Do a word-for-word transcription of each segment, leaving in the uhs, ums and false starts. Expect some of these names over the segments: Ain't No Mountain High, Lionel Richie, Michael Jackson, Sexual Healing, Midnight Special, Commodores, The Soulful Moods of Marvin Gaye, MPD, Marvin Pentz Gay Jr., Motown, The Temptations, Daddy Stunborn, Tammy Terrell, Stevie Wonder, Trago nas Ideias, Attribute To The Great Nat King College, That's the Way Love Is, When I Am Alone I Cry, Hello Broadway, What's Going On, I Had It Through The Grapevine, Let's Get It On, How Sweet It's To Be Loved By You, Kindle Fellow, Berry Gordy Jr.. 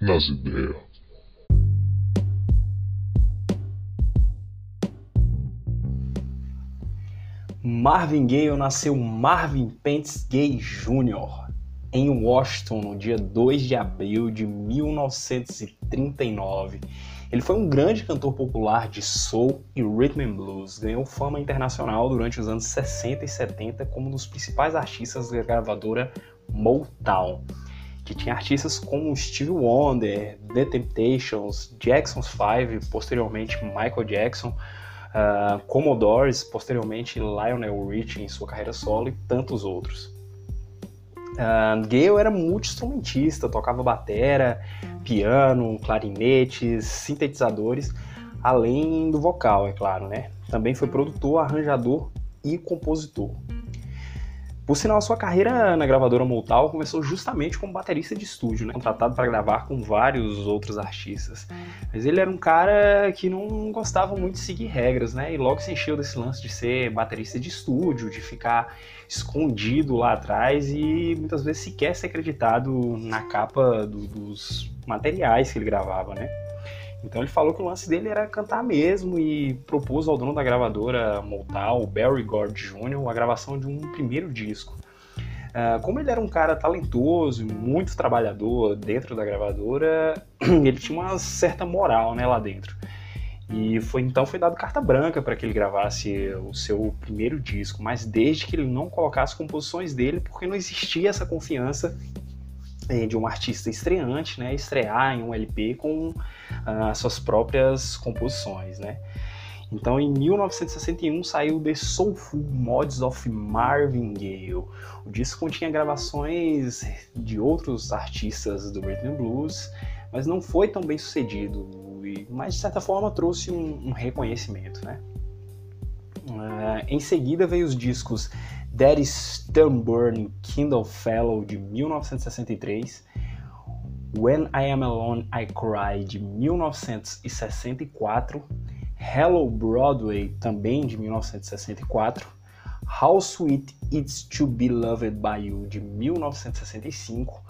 nas ideias. Marvin Gaye nasceu Marvin Pentz Gay Júnior em Washington no dia dois de abril de mil novecentos e trinta e nove. Ele foi um grande cantor popular de soul e rhythm and blues, ganhou fama internacional durante os anos sessenta e setenta como um dos principais artistas da gravadora Motown, que tinha artistas como Stevie Wonder, The Temptations, Jackson's five, posteriormente Michael Jackson, uh, Commodores, posteriormente Lionel Richie em sua carreira solo e tantos outros. Uh, Gaye era multi-instrumentista, tocava batera, piano, clarinetes, sintetizadores, além do vocal, é claro, né? Também foi produtor, arranjador e compositor. Por sinal, a sua carreira na gravadora Motown começou justamente como baterista de estúdio, né? Contratado para gravar com vários outros artistas. Mas ele era um cara que não gostava muito de seguir regras, né? E logo se encheu desse lance de ser baterista de estúdio, de ficar escondido lá atrás e muitas vezes sequer ser acreditado na capa do, dos materiais que ele gravava, né? Então ele falou que o lance dele era cantar mesmo e propôs ao dono da gravadora Motown, Berry Gordy Júnior, a gravação de um primeiro disco. Uh, como ele era um cara talentoso, muito trabalhador dentro da gravadora, ele tinha uma certa moral, né, lá dentro. E foi, então foi dado carta branca para que ele gravasse o seu primeiro disco, mas desde que ele não colocasse composições dele, porque não existia essa confiança de um artista estreante, né, estrear em um L P com as uh, suas próprias composições, né? Então, em mil novecentos e sessenta e um, saiu The Soulful Moods of Marvin Gaye. O disco continha gravações de outros artistas do rhythm and blues, mas não foi tão bem sucedido, mas de certa forma trouxe um, um reconhecimento, né? Uh, em seguida veio os discos Daddy Stunborn, Kindle Fellow, de mil novecentos e sessenta e três, When I Am Alone I Cry, de mil novecentos e sessenta e quatro, Hello Broadway, também de mil novecentos e sessenta e quatro, How Sweet It's To Be Loved By You, de mil novecentos e sessenta e cinco,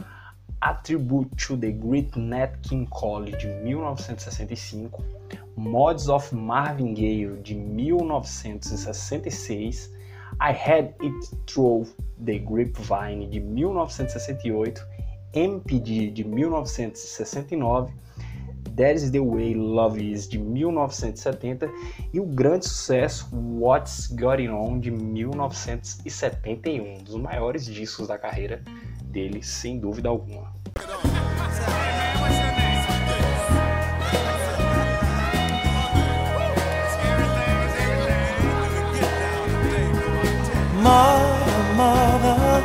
Attribute To The Great Nat King College, de mil novecentos e sessenta e cinco, Moods of Marvin Gaye, de mil novecentos e sessenta e seis, I Had It Through The Grapevine, de mil novecentos e sessenta e oito, M P D, de mil novecentos e sessenta e nove, That's the Way Love Is, de mil novecentos e setenta e o grande sucesso What's Going On, de mil novecentos e setenta e um, um dos maiores discos da carreira dele, sem dúvida alguma. Mother, mother,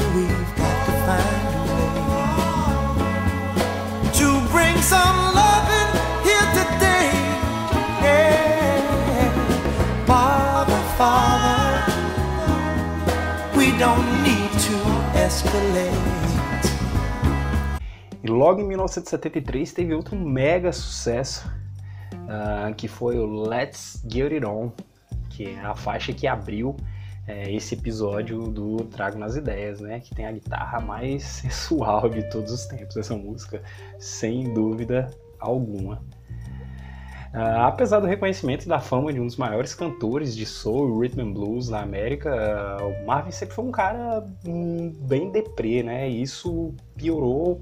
we've got to find a way to bring some loving here today. Yeah. Father, Father, we don't need to escalate. E logo em mil novecentos e setenta e três teve outro mega sucesso, uh, que foi o Let's Get It On, que é a faixa que abriu é, esse episódio do Trago nas Ideias, né? Que tem a guitarra mais sensual de todos os tempos, essa música, sem dúvida alguma. Uh, apesar do reconhecimento e da fama de um dos maiores cantores de soul e rhythm and blues na América, uh, o Marvin sempre foi um cara um, bem deprê, né? E isso piorou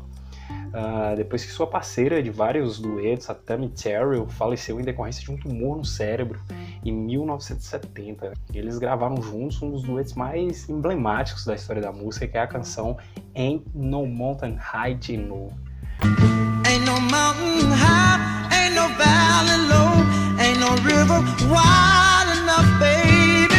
uh, depois que sua parceira de vários duetos, a Tammy Terrell, faleceu em decorrência de um tumor no cérebro em mil novecentos e setenta. Eles gravaram juntos um dos duetos mais emblemáticos da história da música, que é a canção Ain't No Mountain High, de novo. Ain't no mountain high. Ain't no valley low, ain't no river wide enough, baby.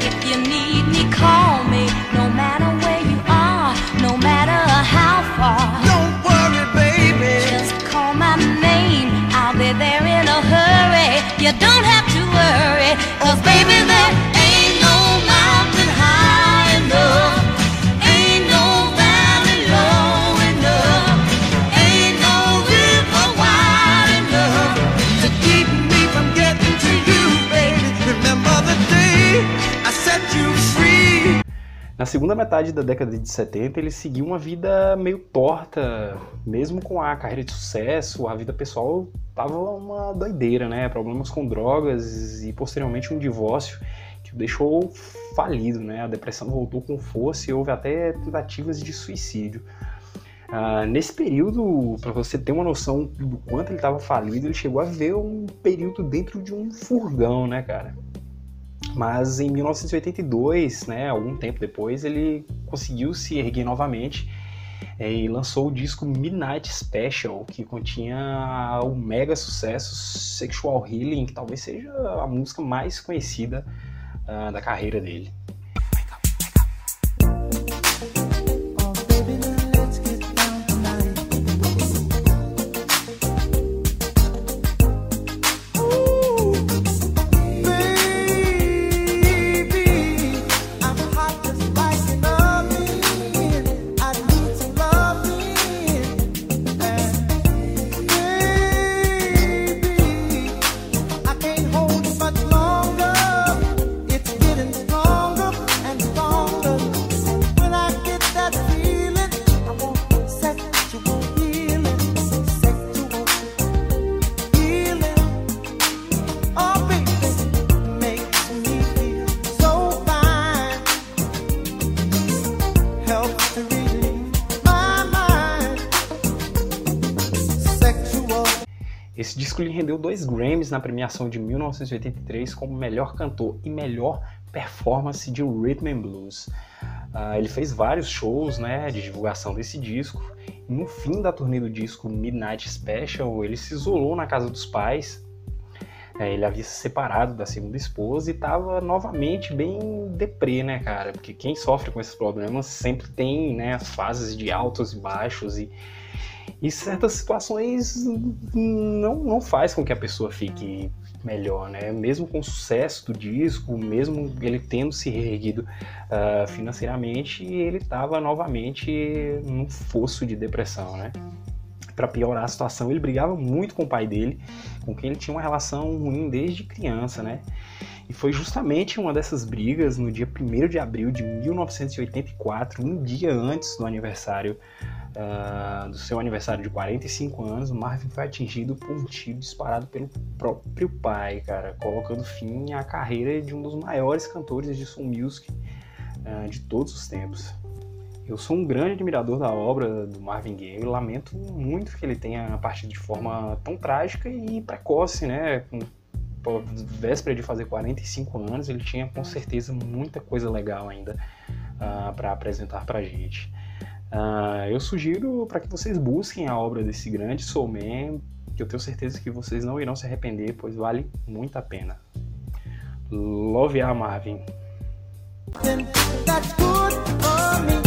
If you need me, call me, no matter where you are, no matter how far. Don't worry, baby, just call my name, I'll be there in a hurry. You don't have to worry, cause baby, there ain't no mountain high enough, ain't no valley low enough. Na segunda metade da década de setenta, ele seguiu uma vida meio torta, mesmo com a carreira de sucesso, a vida pessoal tava uma doideira, né? Problemas com drogas e posteriormente um divórcio que o deixou falido, né? A depressão voltou com força e houve até tentativas de suicídio. Ah, nesse período, para você ter uma noção do quanto ele estava falido, ele chegou a viver um período dentro de um furgão, né, cara? Mas em mil novecentos e oitenta e dois, né, algum tempo depois, ele conseguiu se erguer novamente e lançou o disco Midnight Special, que continha o mega sucesso Sexual Healing, que talvez seja a música mais conhecida uh, da carreira dele. Esse disco lhe rendeu dois Grammys na premiação de mil novecentos e oitenta e três como melhor cantor e melhor performance de Rhythm and Blues. Uh, ele fez vários shows, né, de divulgação desse disco. E no fim da turnê do disco Midnight Special, ele se isolou na casa dos pais. É, ele havia se separado da segunda esposa e estava novamente bem deprê, né, cara? Porque quem sofre com esses problemas sempre tem, né, as fases de altos e baixos e... E certas situações não, não faz com que a pessoa fique melhor, né? Mesmo com o sucesso do disco, mesmo ele tendo se reerguido uh, financeiramente, ele estava novamente num fosso de depressão, né? Para piorar a situação, ele brigava muito com o pai dele, com quem ele tinha uma relação ruim desde criança, né? E foi justamente uma dessas brigas no dia primeiro de abril de mil novecentos e oitenta e quatro, um dia antes do aniversário, uh, do seu aniversário de quarenta e cinco anos, Marvin foi atingido por um tiro disparado pelo próprio pai, cara, colocando fim à carreira de um dos maiores cantores de soul music uh, de todos os tempos. Eu sou um grande admirador da obra do Marvin Gaye e lamento muito que ele tenha partido de forma tão trágica e precoce, né? Com véspera de fazer quarenta e cinco anos, ele tinha com certeza muita coisa legal ainda uh, para apresentar pra gente. Uh, eu sugiro para que vocês busquem a obra desse grande soulman, que eu tenho certeza que vocês não irão se arrepender, pois vale muito a pena. Love ya, Marvin! That's good for me.